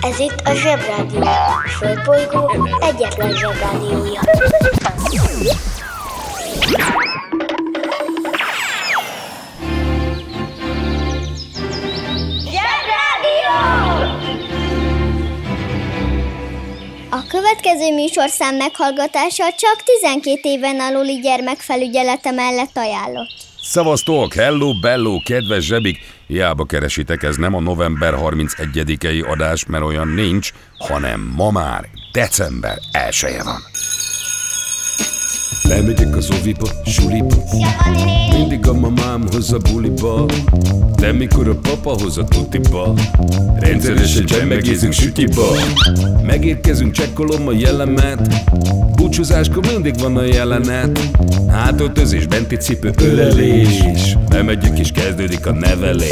Ez itt a Zebra Rádió, a Földbolygó egyetlen Zebra Rádiója. A következő műsorszám meghallgatása csak 12 éven aluli gyermekfelügyelete mellett ajánlott. Szevasztok, hello, bello, kedves zsebik! Hiába keresitek, ez nem a november 31-i adás, mert olyan nincs, hanem ma már december 1-e van. Lemegyek az oviba, suliba, mindig a mamámhoz a buliba, de mikor a papahoz a tutiba, rendszeresen csemmegézünk sütiba. Megérkezünk, csekkolom a jellemet, búcsúzáskor mindig van a jelenet, hátortözés, benti cipő, ölelés, lemegyek és kezdődik a nevelés.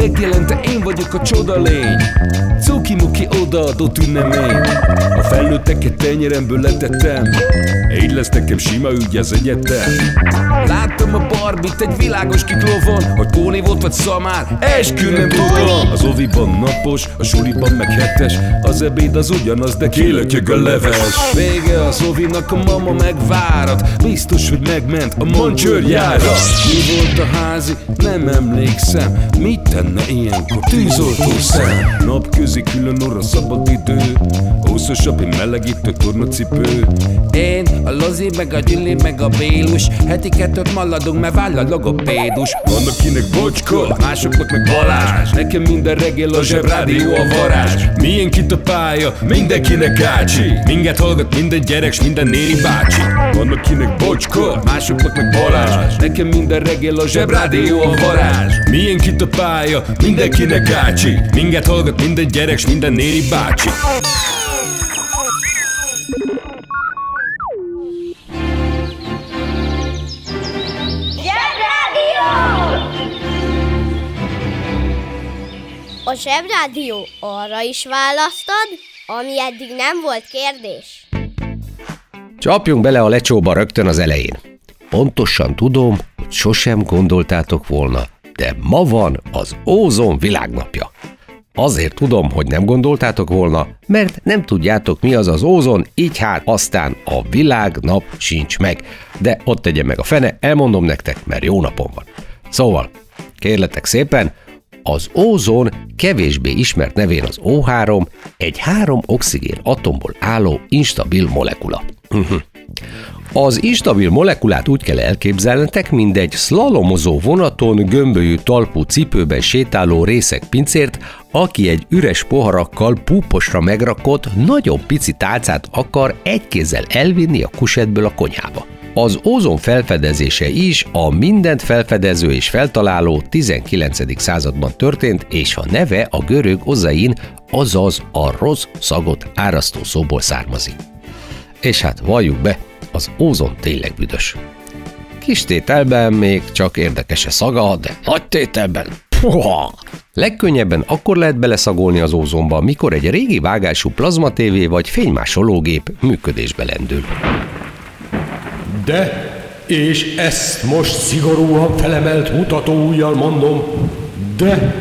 Megjelente én vagyok a csoda lény, cuki-muki odaadott ünnemény, a felnőtteket tenyeremből letettem, így lesz nekem sima ügy az egyetem. Láttam a Barbit egy világos kiklovon, hogy Póni volt vagy Szamár, eskü nem tudom. Az oviban napos, a suliban meg hetes, az ebéd az ugyanaz, de kéletjeg a leves. Vége az ovinak, a mama megvárat, biztos, hogy megment a mancsőrjára. Mi volt a házi? Nem emlékszem, mit tenne ilyenkor tűzoltó szem? Napközi külön orra szabad idő, húszosabb, én melegítő tornacipő. Én a Lozi, meg a Gyüli, meg a Bélus, heti kettőt maladunk, mert váll a logopédus. Van akinek bocska, másoknak meg Balázs, nekem minden reggel a Zsebrádió a varázs. Milyen kit a pálya, mindenkinek ácsi, minket hallgat minden gyerek s minden néni bácsi. Van akinek bocska, másoknak meg Balázs, nekem minden reggel a Zsebrádió a varázs. Milyen kit a pálya, mindenkinek ácsi, minket hallgat minden gyerek s minden néni bácsi. A Zsebrádió arra is választod, ami eddig nem volt kérdés. Csapjunk bele a lecsóba rögtön az elején. Pontosan tudom, hogy sosem gondoltátok volna, de ma van az ózon világnapja. Azért tudom, hogy nem gondoltátok volna, mert nem tudjátok, mi az az ózon, így hát aztán a világnap sincs meg. De ott tegye meg a fene, elmondom nektek, mert jó napom van. Szóval, kérletek szépen, az ózon kevésbé ismert nevén az O3 egy 3 oxigén atomból álló instabil molekula. Az instabil molekulát úgy kell elképzelnetek, mint egy szlalomozó vonaton gömbölyű talpú cipőben sétáló részeg pincért, aki egy üres poharakkal púposra megrakott, nagyon pici tálcát akar egy kézzel elvinni a kusettből a konyhába. Az ózon felfedezése is a mindent felfedező és feltaláló 19. században történt, és a neve a görög ozain, azaz a rossz szagot árasztó szóból származik. És hát valljuk be, az ózon tényleg büdös. Kis tételben még csak érdekes a szaga, de nagy tételben puha! Legkönnyebben akkor lehet beleszagolni az ózonba, mikor egy régi vágású plazmatévé vagy fénymásológép működésbe lendül. De, és ezt most szigorúan felemelt mutató ujjal mondom, de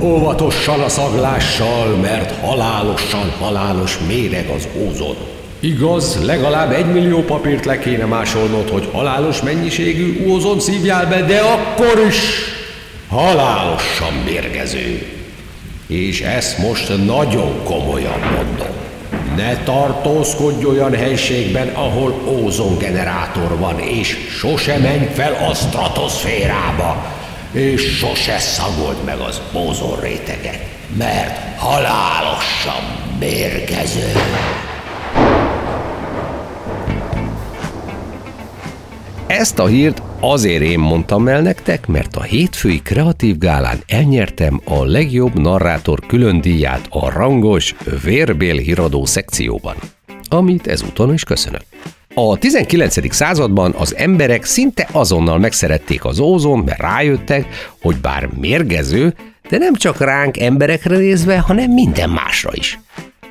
óvatosan a szaglással, mert halálosan halálos méreg az ózon. Igaz, legalább 1 millió papírt le kéne másolnod, hogy halálos mennyiségű ózon szívjál be, de akkor is halálosan mérgező. És ezt most nagyon komolyan mondom. Ne tartózkodj olyan helységben, ahol ózongenerátor van, és sose menj fel a stratoszférába, és sose szagold meg az ózonréteget, mert halálosan mérgező. Ezt a hírt azért én mondtam el nektek, mert a hétfői kreatív gálán elnyertem a legjobb narrátor különdíját a rangos vérbélhíradó szekcióban, amit ezúton is köszönök. A 19. században az emberek szinte azonnal megszerették az ózont, mert rájöttek, hogy bár mérgező, de nem csak ránk emberekre nézve, hanem minden másra is.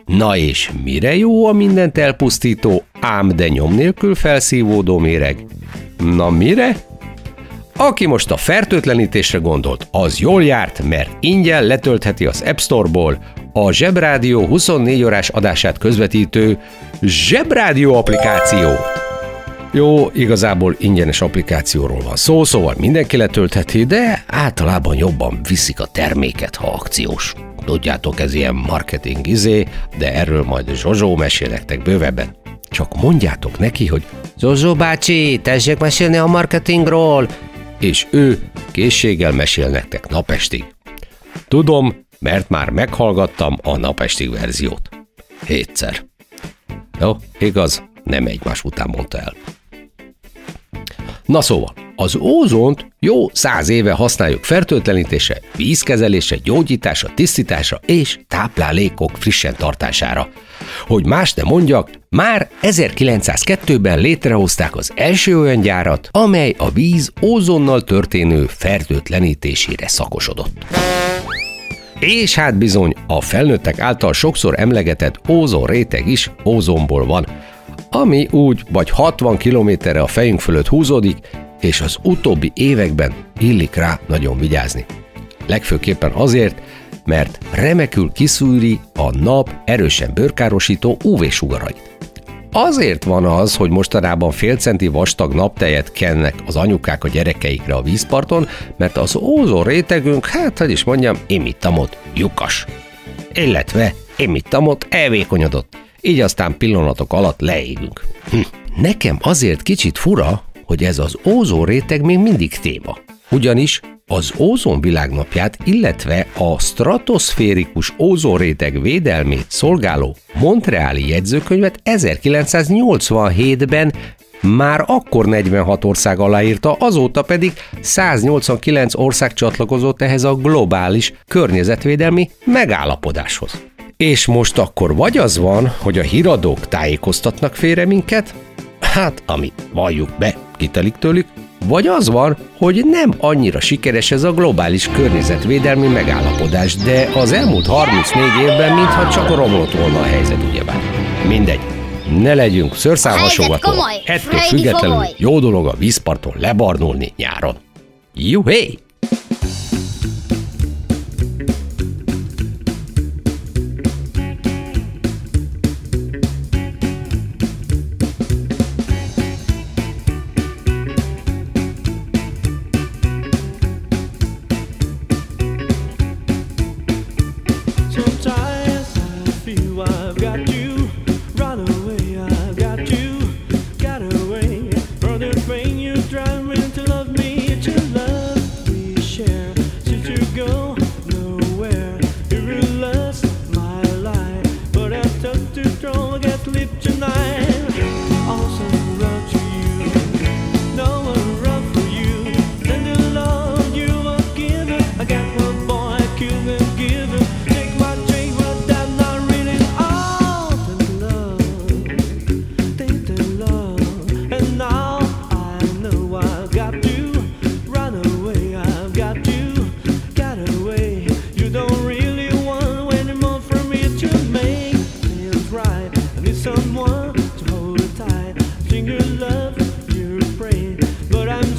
Na és mire jó a mindent elpusztító, ám de nyom nélkül felszívódó méreg? Na mire? Aki most a fertőtlenítésre gondolt, az jól járt, mert ingyen letöltheti az App Store-ból a Zsebrádió 24 órás adását közvetítő Zsebrádió applikációt. Jó, igazából ingyenes applikációról van szó, szóval mindenki letöltheti, de általában jobban viszik a terméket, ha akciós. Tudjátok, ez ilyen marketing izé, de erről majd Zsozsó mesél nektek bővebben. Csak mondjátok neki, hogy Zsozsó bácsi, tessék mesélni a marketingról, és ő készséggel mesél nektek napestig. Tudom, mert már meghallgattam a napestig verziót. 7-szer. Jó, igaz, nem egymás után mondta el. Na szóval, az ózont jó 100 éve használjuk fertőtlenítése, vízkezelése, gyógyítása, tisztítása és táplálékok frissen tartására. Hogy más ne mondjak, már 1902-ben létrehozták az első olyan gyárat, amely a víz ózonnal történő fertőtlenítésére szakosodott. És hát bizony, a felnőttek által sokszor emlegetett ózonréteg is ózonból van, ami úgy vagy 60 kilométerre a fejünk fölött húzódik, és az utóbbi években illik rá nagyon vigyázni. Legfőképpen azért, mert remekül kiszűri a nap erősen bőrkárosító UV-sugarait. Azért van az, hogy mostanában fél centi vastag naptejet kennek az anyukák a gyerekeikre a vízparton, mert az ózon rétegünk, hát hogy is mondjam, imittamot lyukas. Illetve imittamot elvékonyodott. Így aztán pillanatok alatt leégünk. Nekem azért kicsit fura, hogy ez az ózonréteg még mindig téma. Ugyanis az ózonvilágnapját, illetve a stratoszférikus ózonréteg védelmét szolgáló montreali jegyzőkönyvet 1987-ben már akkor 46 ország aláírta, azóta pedig 189 ország csatlakozott ehhez a globális környezetvédelmi megállapodáshoz. És most akkor vagy az van, hogy a híradók tájékoztatnak félre minket, hát ami, valljuk be, kitelik tőlük, vagy az van, hogy nem annyira sikeres ez a globális környezetvédelmi megállapodás, de az elmúlt 34 évben mintha csak romlott volna a helyzet, ugyebár. Mindegy, ne legyünk szőrszálhasogatók, ettől függetlenül jó dolog a vízparton lebarnulni nyáron. Juhé!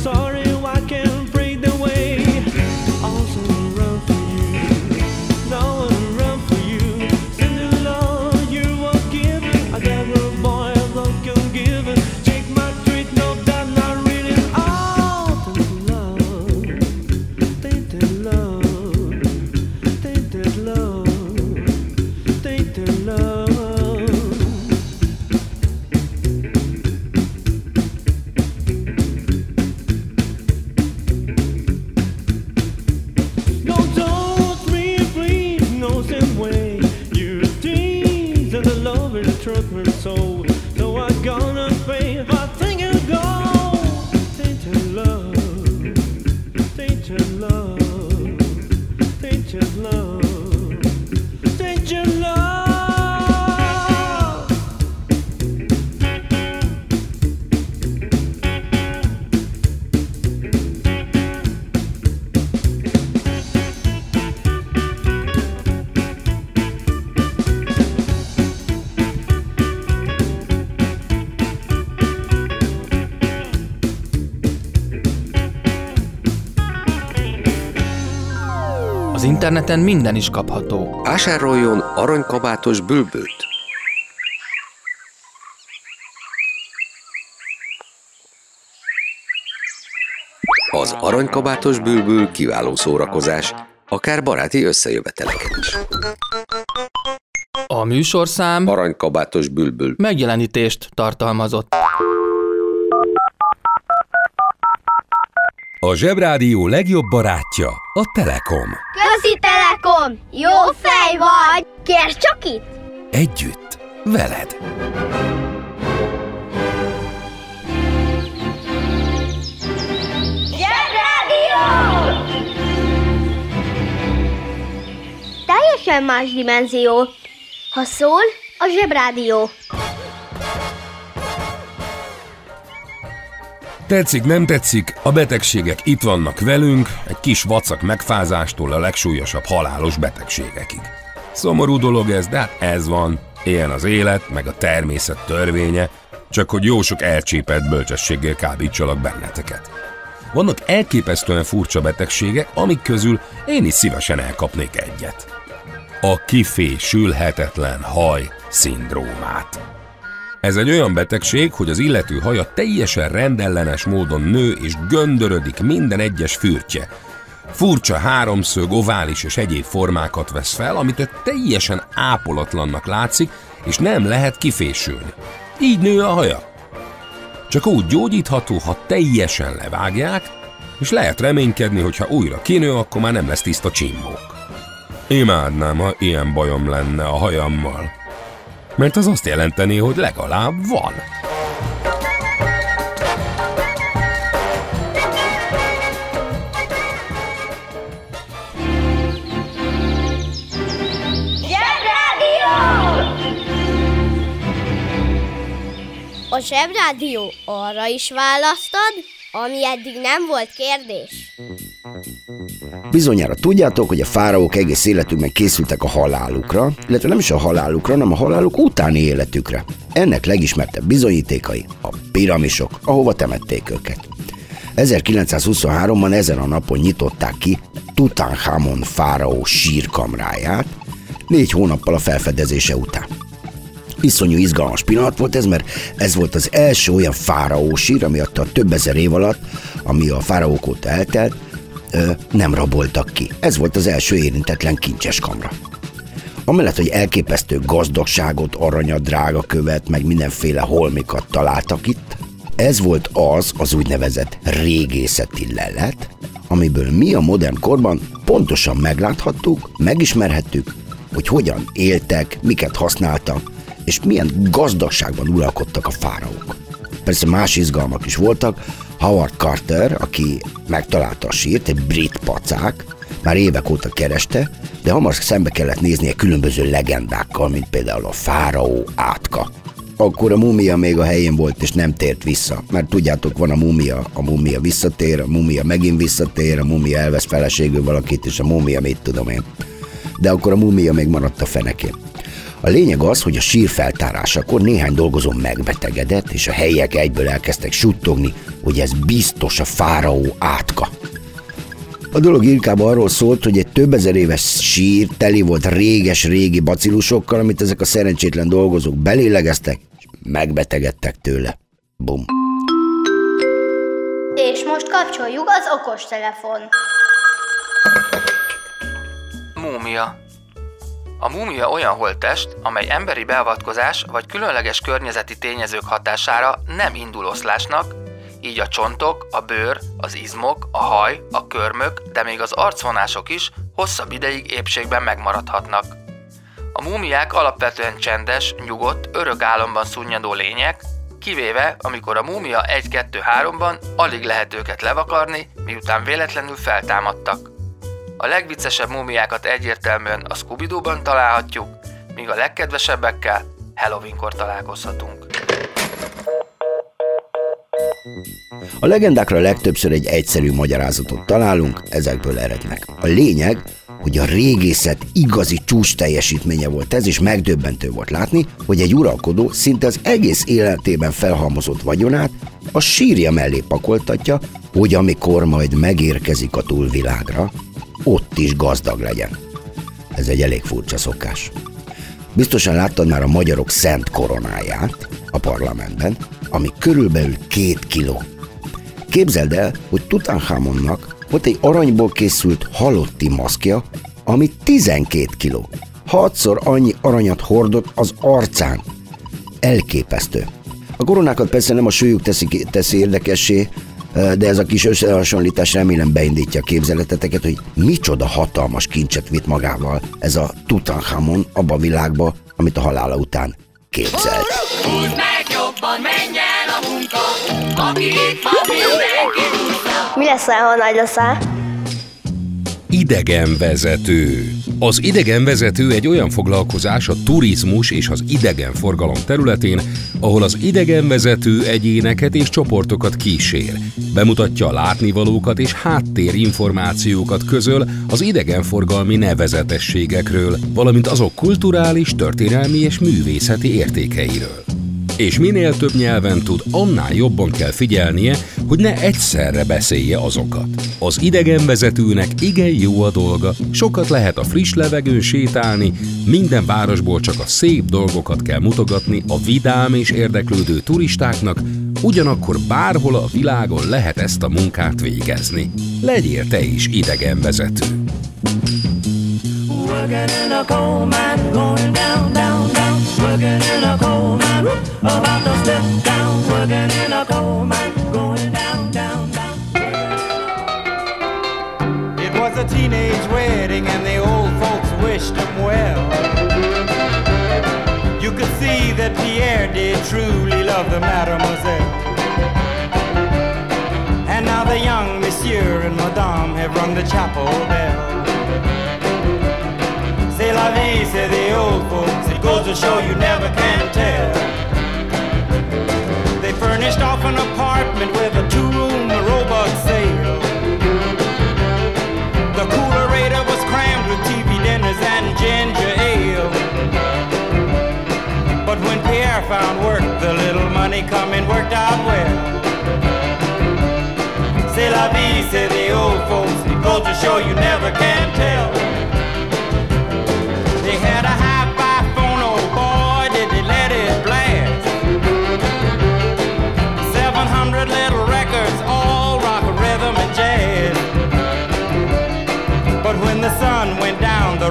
Sorry, I can't break the way. Also Az interneten minden is kapható. Vásároljon aranykabátos bülbült! Az aranykabátos bülbül kiváló szórakozás, akár baráti összejöveteleken is. A műsorszám aranykabátos bülbül megjelenítést tartalmazott. A Zsebrádió legjobb barátja a Telekom. Közi Telekom! Jó fej vagy! Kérd csak itt! Együtt, veled! Zsebrádió! Teljesen más dimenzió. Ha szól, a Zsebrádió. Tetszik, nem tetszik, a betegségek itt vannak velünk, egy kis vacak megfázástól a legsúlyosabb halálos betegségekig. Szomorú dolog ez, de hát ez van. Ilyen az élet, meg a természet törvénye, csak hogy jó sok elcsépelt bölcsességgel kábítsalak benneteket. Vannak elképesztően furcsa betegségek, amik közül én is szívesen elkapnék egyet. A kifésülhetetlen haj szindrómát. Ez egy olyan betegség, hogy az illető haja teljesen rendellenes módon nő és göndörödik minden egyes fürtje. Furcsa háromszög, ovális és egyéb formákat vesz fel, amitől teljesen ápolatlannak látszik, és nem lehet kifésülni. Így nő a haja. Csak úgy gyógyítható, ha teljesen levágják, és lehet reménykedni, hogy ha újra kinő, akkor már nem lesz tiszta csimbók. Imádnám, ha ilyen bajom lenne a hajammal. Mert az azt jelenteni, hogy legalább van. Zsebrádió! A Zsebrádió arra is választad, ami eddig nem volt kérdés. Bizonyára tudjátok, hogy a fáraók egész életükben készültek a halálukra, illetve nem is a halálukra, hanem a haláluk utáni életükre. Ennek legismertebb bizonyítékai a piramisok, ahova temették őket. 1923-ban ezen a napon nyitották ki Tutankhamon fáraó sírkamráját, 4 hónappal a felfedezése után. Iszonyú izgalmas pillanat volt ez, mert ez volt az első olyan fáraó sír, ami a több ezer év alatt, ami a fáraók óta eltelt, nem raboltak ki. Ez volt az első érintetlen kincses kamra. Amellett, hogy elképesztő gazdagságot, aranyat, drágakövet, meg mindenféle holmikat találtak itt, ez volt az úgynevezett régészeti lelet, amiből mi a modern korban pontosan megláthattuk, megismerhettük, hogy hogyan éltek, miket használtak, és milyen gazdagságban uralkodtak a fáraók. Persze más izgalmak is voltak. Howard Carter, aki megtalálta a sírt, egy brit pacák, már évek óta kereste, de hamar szembe kellett néznie különböző legendákkal, mint például a fáraó átka. Akkor a múmia még a helyén volt, és nem tért vissza. Mert tudjátok, van a múmia visszatér, a múmia megint visszatér, a múmia elvesz feleségül valakit, és a múmia mit tudom én. De akkor a múmia még maradt a fenekén. A lényeg az, hogy a sír feltárásakor néhány dolgozó megbetegedett, és a helyiek egyből elkezdtek suttogni, hogy ez biztos a fáraó átka. A dolog inkább arról szólt, hogy egy több ezer éves sír teli volt réges-régi bacilusokkal, amit ezek a szerencsétlen dolgozók belélegeztek, és megbetegedtek tőle. Bum. És most kapcsoljuk az okostelefon. Múmia. A múmia olyan holttest, amely emberi beavatkozás vagy különleges környezeti tényezők hatására nem indul oszlásnak, így a csontok, a bőr, az izmok, a haj, a körmök, de még az arcvonások is hosszabb ideig épségben megmaradhatnak. A múmiák alapvetően csendes, nyugodt, örök álomban szunnyadó lények, kivéve amikor a múmia 1-2-3-ban alig lehet őket levakarni, miután véletlenül feltámadtak. A legviccesebb múmiákat egyértelműen a Scooby-Dooban találhatjuk, míg a legkedvesebbekkel Halloweenkor találkozhatunk. A legendákra legtöbbször egy egyszerű magyarázatot találunk, ezekből erednek. A lényeg, hogy a régészet igazi csúcs teljesítménye volt ez, és megdöbbentő volt látni, hogy egy uralkodó szinte az egész életében felhalmozott vagyonát a sírja mellé pakoltatja, hogy amikor majd megérkezik a túlvilágra, ott is gazdag legyen. Ez egy elég furcsa szokás. Biztosan láttad már a magyarok szent koronáját a parlamentben, ami körülbelül 2 kiló. Képzeld el, hogy Tutankhamonnak volt egy aranyból készült halotti maszkja, ami 12 kiló. 6-szor annyi aranyat hordott az arcán. Elképesztő. A koronákat persze nem a sőjük teszi érdekessé, de ez a kis összehasonlítás remélem beindítja a képzeleteteket, hogy micsoda hatalmas kincset vitt magával ez a Tutankhamon abba a világba, amit a halála után képzelt. Húzd meg jobban, menj el a munka, aki itt van, mindenki húzza. Mi leszel, ha nagy leszel? Idegenvezető. Az idegenvezető egy olyan foglalkozás a turizmus és az idegenforgalom területén, ahol az idegenvezető egyéneket és csoportokat kísér. Bemutatja a látnivalókat és háttérinformációkat közöl az idegenforgalmi nevezetességekről, valamint azok kulturális, történelmi és művészeti értékeiről. És minél több nyelven tud, annál jobban kell figyelnie, hogy ne egyszerre beszélje azokat. Az idegenvezetőnek igen jó a dolga, sokat lehet a friss levegőn sétálni, minden városból csak a szép dolgokat kell mutogatni a vidám és érdeklődő turistáknak, ugyanakkor bárhol a világon lehet ezt a munkát végezni. Legyél te is idegenvezető! It was a teenage wedding and the old folks wished him well. You could see that Pierre did truly love the mademoiselle. And now the young monsieur and madame have rung the chapel bell. C'est la vie, say the old folks, it goes to show you never can tell. They furnished off an apartment with a 2-room robot sale. The coolerator was crammed with TV dinners and ginger ale. But when Pierre found work, the little money coming worked out well. C'est la vie, say the old folks, it goes to show you never can tell. They had a hi-fi phone, oh boy, did they let it blast. 700 little records, all rock, rhythm, and jazz. But when the sun went down, the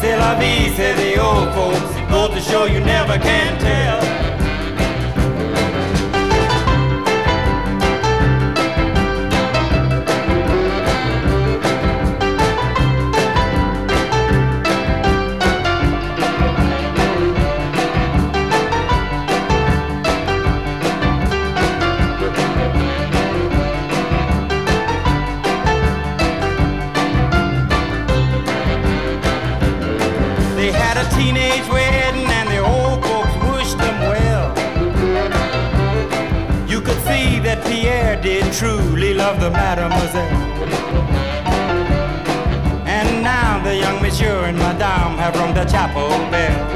C'est la vie, say the old folks, it goes to show you never can tell. Truly loved the mademoiselle. And now the young monsieur and madame have rung the chapel bell.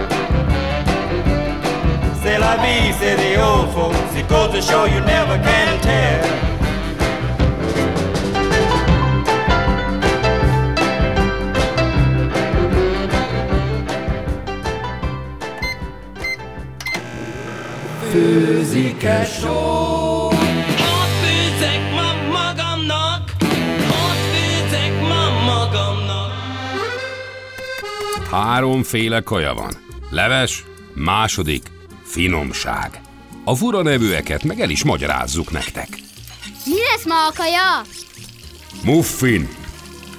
C'est la vie, say the old folks, it goes to show you never can tell. Főzik-e só? Háromféle kaja van. Leves, második, finomság. A fura nevűeket meg el is magyarázzuk nektek. Mi lesz ma a kaja? Muffin.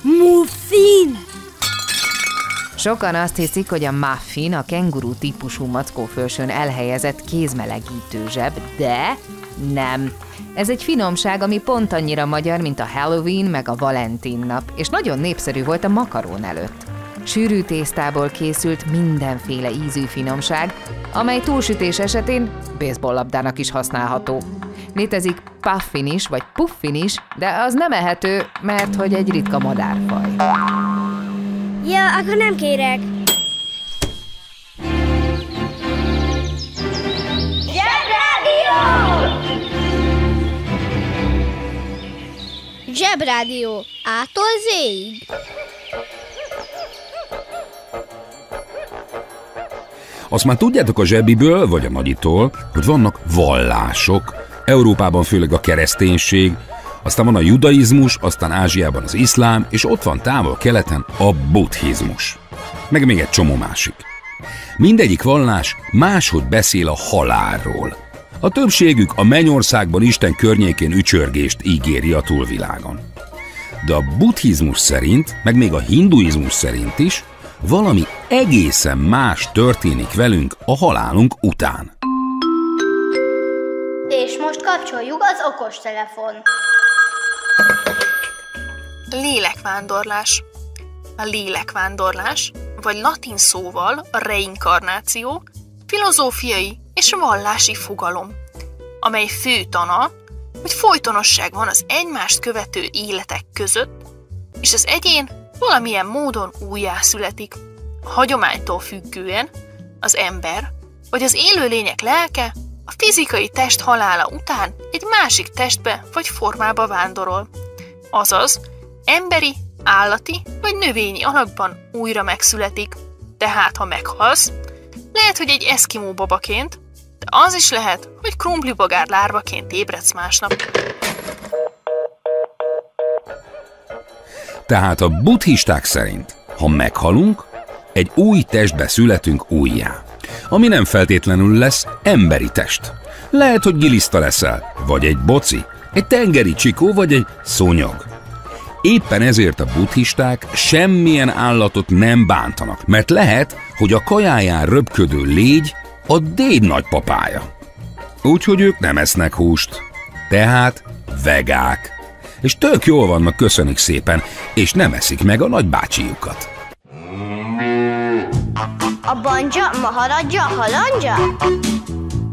Muffin! Sokan azt hiszik, hogy a muffin a kenguru típusú mackófősön elhelyezett kézmelegítő zseb, de nem. Ez egy finomság, ami pont annyira magyar, mint a Halloween meg a Valentin nap, és nagyon népszerű volt a makaron előtt. sűrű tésztából készült mindenféle ízű finomság, amely túlsütés esetén baseball-labdának is használható. Létezik puffin is, vagy puffin is, de az nem ehető, mert hogy egy ritka madárfaj. Ja, akkor nem kérek. Zsebrádió, A-tól Z-ig. Azt már tudjátok a zsebiből, vagy a nagyitól, hogy vannak vallások. Európában főleg a kereszténység, aztán van a judaizmus, aztán Ázsiában az iszlám, és ott van távol keleten a buddhizmus. Meg még egy csomó másik. Mindegyik vallás máshogy beszél a halálról. A többségük a mennyországban Isten környékén ücsörgést ígéri a túlvilágon. De a buddhizmus szerint, meg még a hinduizmus szerint is, valami egészen más történik velünk a halálunk után. És most kapcsoljuk az okostelefon. Lélekvándorlás. A lélekvándorlás, vagy latin szóval a reinkarnáció, filozófiai és vallási fogalom, amely fő tana, hogy folytonosság van az egymást követő életek között, és az egyén valamilyen módon újjászületik, a hagyománytól függően az ember, vagy az élőlények lelke a fizikai test halála után egy másik testbe vagy formába vándorol, azaz emberi, állati vagy növényi alakban újra megszületik, tehát ha meghalsz, lehet, hogy egy eszkimó babaként, de az is lehet, hogy krumplibogár lárvaként ébredsz másnap. Tehát a buddhisták szerint, ha meghalunk, egy új testbe születünk újjá, ami nem feltétlenül lesz emberi test. Lehet, hogy giliszta leszel, vagy egy boci, egy tengeri csikó, vagy egy szúnyog. Éppen ezért a buddhisták semmilyen állatot nem bántanak, mert lehet, hogy a kajáján röpködő légy a déd nagypapája. Úgyhogy ők nem esznek húst. Tehát vegák. És tök jól vannak, köszönik szépen, és nem eszik meg a nagybácsijukat. A banja, maharadja, halandja?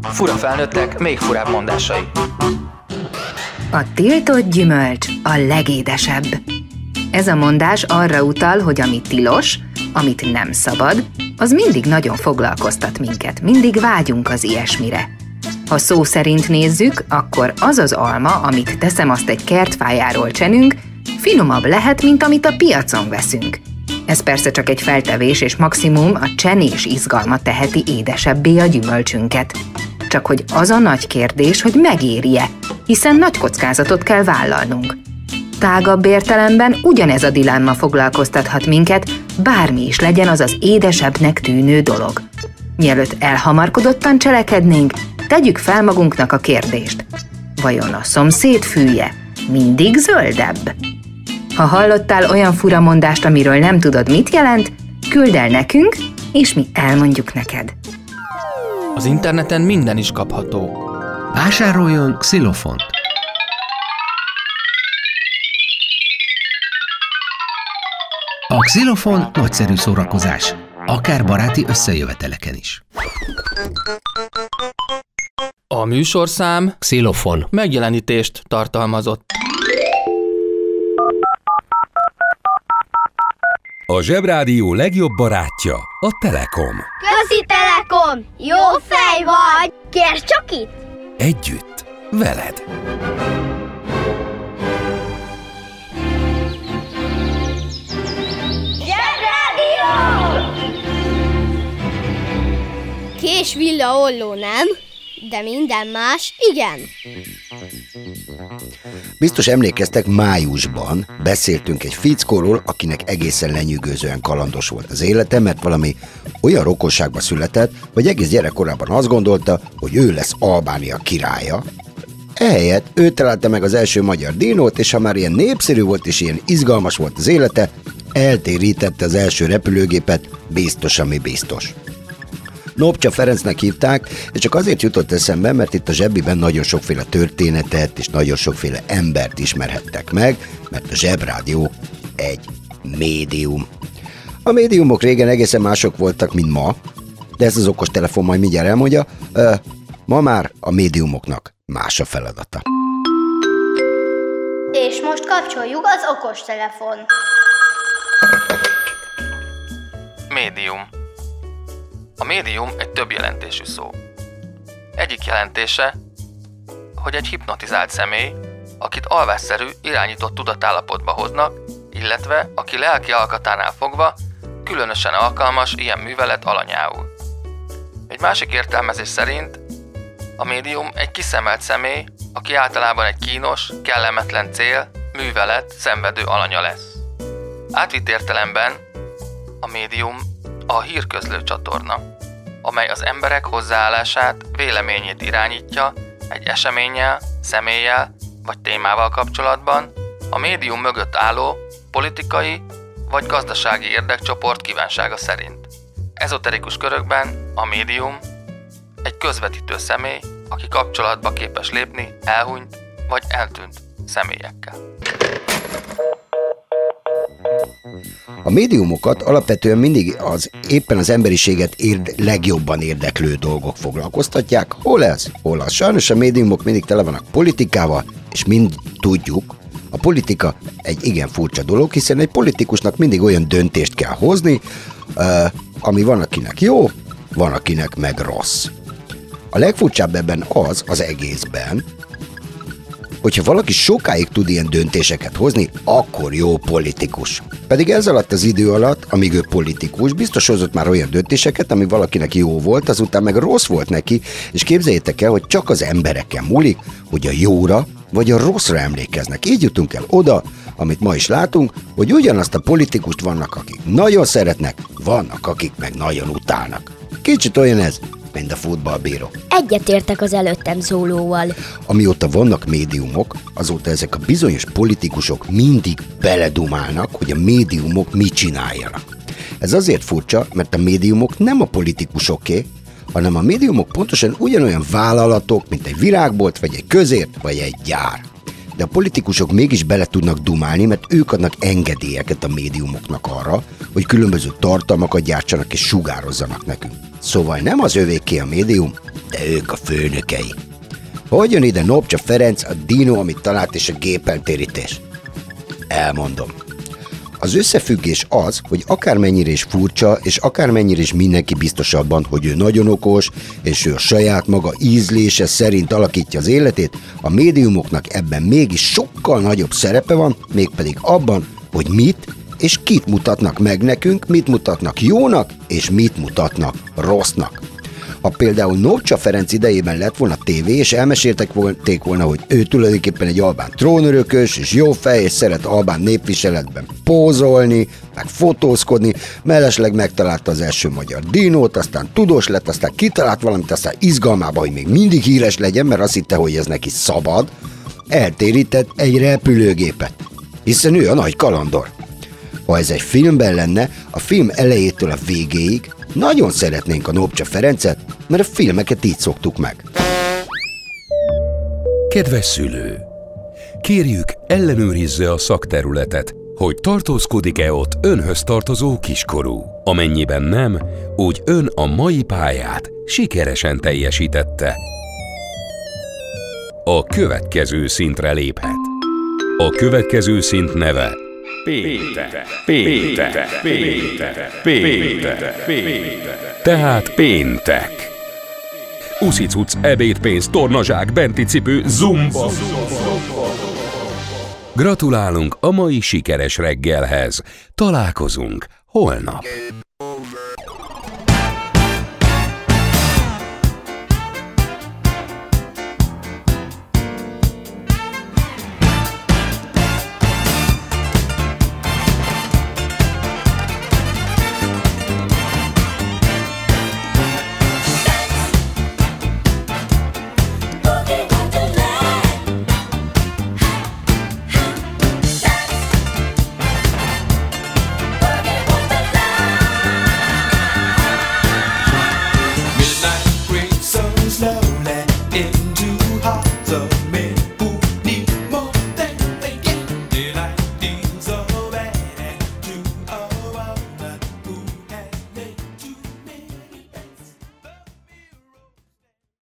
Fura felnőttek, még furább mondásai. A tiltott gyümölcs a legédesebb. Ez a mondás arra utal, hogy ami tilos, amit nem szabad, az mindig nagyon foglalkoztat minket, mindig vágyunk az ilyesmire. Ha szó szerint nézzük, akkor az az alma, amit teszem, azt egy kertfájáról csenünk, finomabb lehet, mint amit a piacon veszünk. Ez persze csak egy feltevés, és maximum a csenés izgalma teheti édesebbé a gyümölcsünket. Csak hogy az a nagy kérdés, hogy megéri-e, hiszen nagy kockázatot kell vállalnunk. Tágabb értelemben ugyanez a dilemma foglalkoztathat minket, bármi is legyen az az édesebbnek tűnő dolog. Mielőtt elhamarkodottan cselekednénk, tegyük fel magunknak a kérdést. Vajon a szomszéd fűje mindig zöldebb? Ha hallottál olyan fura mondást, amiről nem tudod, mit jelent, küldd el nekünk, és mi elmondjuk neked. Az interneten minden is kapható. Vásároljon xilofont! A xilofon nagyszerű szórakozás, akár baráti összejöveteleken is. A műsorszám xilofon megjelenítést tartalmazott. A Zsebrádió legjobb barátja a Telekom. Köszi Telekom! Jó fej vagy! Kérd csak itt! Együtt, veled! Zsebrádió! Kés, villa, olló nem, de minden más igen. Biztos emlékeztek, májusban beszéltünk egy fickóról, akinek egészen lenyűgözően kalandos volt az élete, mert valami olyan rokonságba született, hogy egész gyerekkorában azt gondolta, hogy ő lesz Albánia királya. Ehelyett ő találta meg az első magyar dinót, és ha már ilyen népszerű volt és ilyen izgalmas volt az élete, eltérítette az első repülőgépet, biztos, ami biztos. Nopcsa Ferencnek hívták, és csak azért jutott eszembe, mert itt a zsebiben nagyon sokféle történetet és nagyon sokféle embert ismerhettek meg, mert a Zsebrádió egy médium. A médiumok régen egészen mások voltak, mint ma, de ez az okostelefon majd mindjárt elmondja. Ma már a médiumoknak más a feladata. És most kapcsoljuk az okostelefon. Médium. A médium egy több jelentésű szó. Egyik jelentése, hogy egy hipnotizált személy, akit alvásszerű, irányított tudatállapotba hoznak, illetve aki lelki alkatánál fogva különösen alkalmas ilyen művelet alanyául. Egy másik értelmezés szerint a médium egy kiszemelt személy, aki általában egy kínos, kellemetlen cél, művelet, szenvedő alanya lesz. Átvitt értelemben a médium a hírközlő csatorna, amely az emberek hozzáállását, véleményét irányítja egy eseménnyel, személlyel vagy témával kapcsolatban a médium mögött álló politikai vagy gazdasági érdekcsoport kívánsága szerint. Ezoterikus körökben a médium egy közvetítő személy, aki kapcsolatba képes lépni elhunyt vagy eltűnt személyekkel. A médiumokat alapvetően mindig éppen az emberiséget legjobban érdeklő dolgok foglalkoztatják, hol ez, hol az. Sajnos a médiumok mindig tele vannak politikával, és mind tudjuk, a politika egy igen furcsa dolog, hiszen egy politikusnak mindig olyan döntést kell hozni, ami van akinek jó, van akinek meg rossz. A legfurcsább ebben az egészben, hogyha valaki sokáig tud ilyen döntéseket hozni, akkor jó politikus. Pedig ez alatt az idő alatt, amíg ő politikus, biztos hozott már olyan döntéseket, ami valakinek jó volt, azután meg rossz volt neki, és képzeljétek el, hogy csak az embereken múlik, hogy a jóra vagy a rosszra emlékeznek. Így jutunk el oda, amit ma is látunk, hogy ugyanazt a politikust vannak, akik nagyon szeretnek, vannak, akik meg nagyon utálnak. Kicsit olyan ez, mint a futballbíró. Egyetértek az előttem szólóval. Amióta vannak médiumok, azóta ezek a bizonyos politikusok mindig beledumálnak, hogy a médiumok mit csináljanak. Ez azért furcsa, mert a médiumok nem a politikusoké, hanem a médiumok pontosan ugyanolyan vállalatok, mint egy virágbolt, vagy egy közért, vagy egy gyár. De a politikusok mégis bele tudnak dumálni, mert ők adnak engedélyeket a médiumoknak arra, hogy különböző tartalmakat gyártsanak és sugározzanak nekünk. Szóval nem az övéké a médium, de ők a főnökei. Hogy jön ide Nopcsa Ferenc, a dino, amit talált, és a gépeltérítés? Elmondom. Az összefüggés az, hogy akármennyire is furcsa, és akármennyire is mindenki biztos abban, hogy ő nagyon okos, és ő a saját maga ízlése szerint alakítja az életét, a médiumoknak ebben mégis sokkal nagyobb szerepe van, mégpedig abban, hogy mit és kit mutatnak meg nekünk, mit mutatnak jónak, és mit mutatnak rossznak. Ha például Nopcsa Ferenc idejében lett volna tévé, és elmesélték volna, hogy ő tulajdonképpen egy albán trónörökös, és jó fej, és szeret albán népviseletben pózolni, meg fotózkodni, mellesleg megtalálta az első magyar dinót, aztán tudós lett, aztán kitalált valamit, aztán izgalmában, hogy még mindig híres legyen, mert azt hitte, hogy ez neki szabad, eltérített egy repülőgépet, hiszen ő a nagy kalandor. Ha ez egy filmben lenne, a film elejétől a végéig nagyon szeretnénk a Nopcsa Ferencet, mert a filmeket így szoktuk meg. Kedves szülő! Kérjük, ellenőrizze a szakterületet, hogy tartózkodik-e ott önhöz tartozó kiskorú. Amennyiben nem, úgy ön a mai pályát sikeresen teljesítette. A következő szintre léphet. A következő szint neve Péntek. Tehát péntek. Uszicuc, ebédpénz, tornazsák, benti cipő, zumba. Gratulálunk a mai sikeres reggelhez. Találkozunk holnap.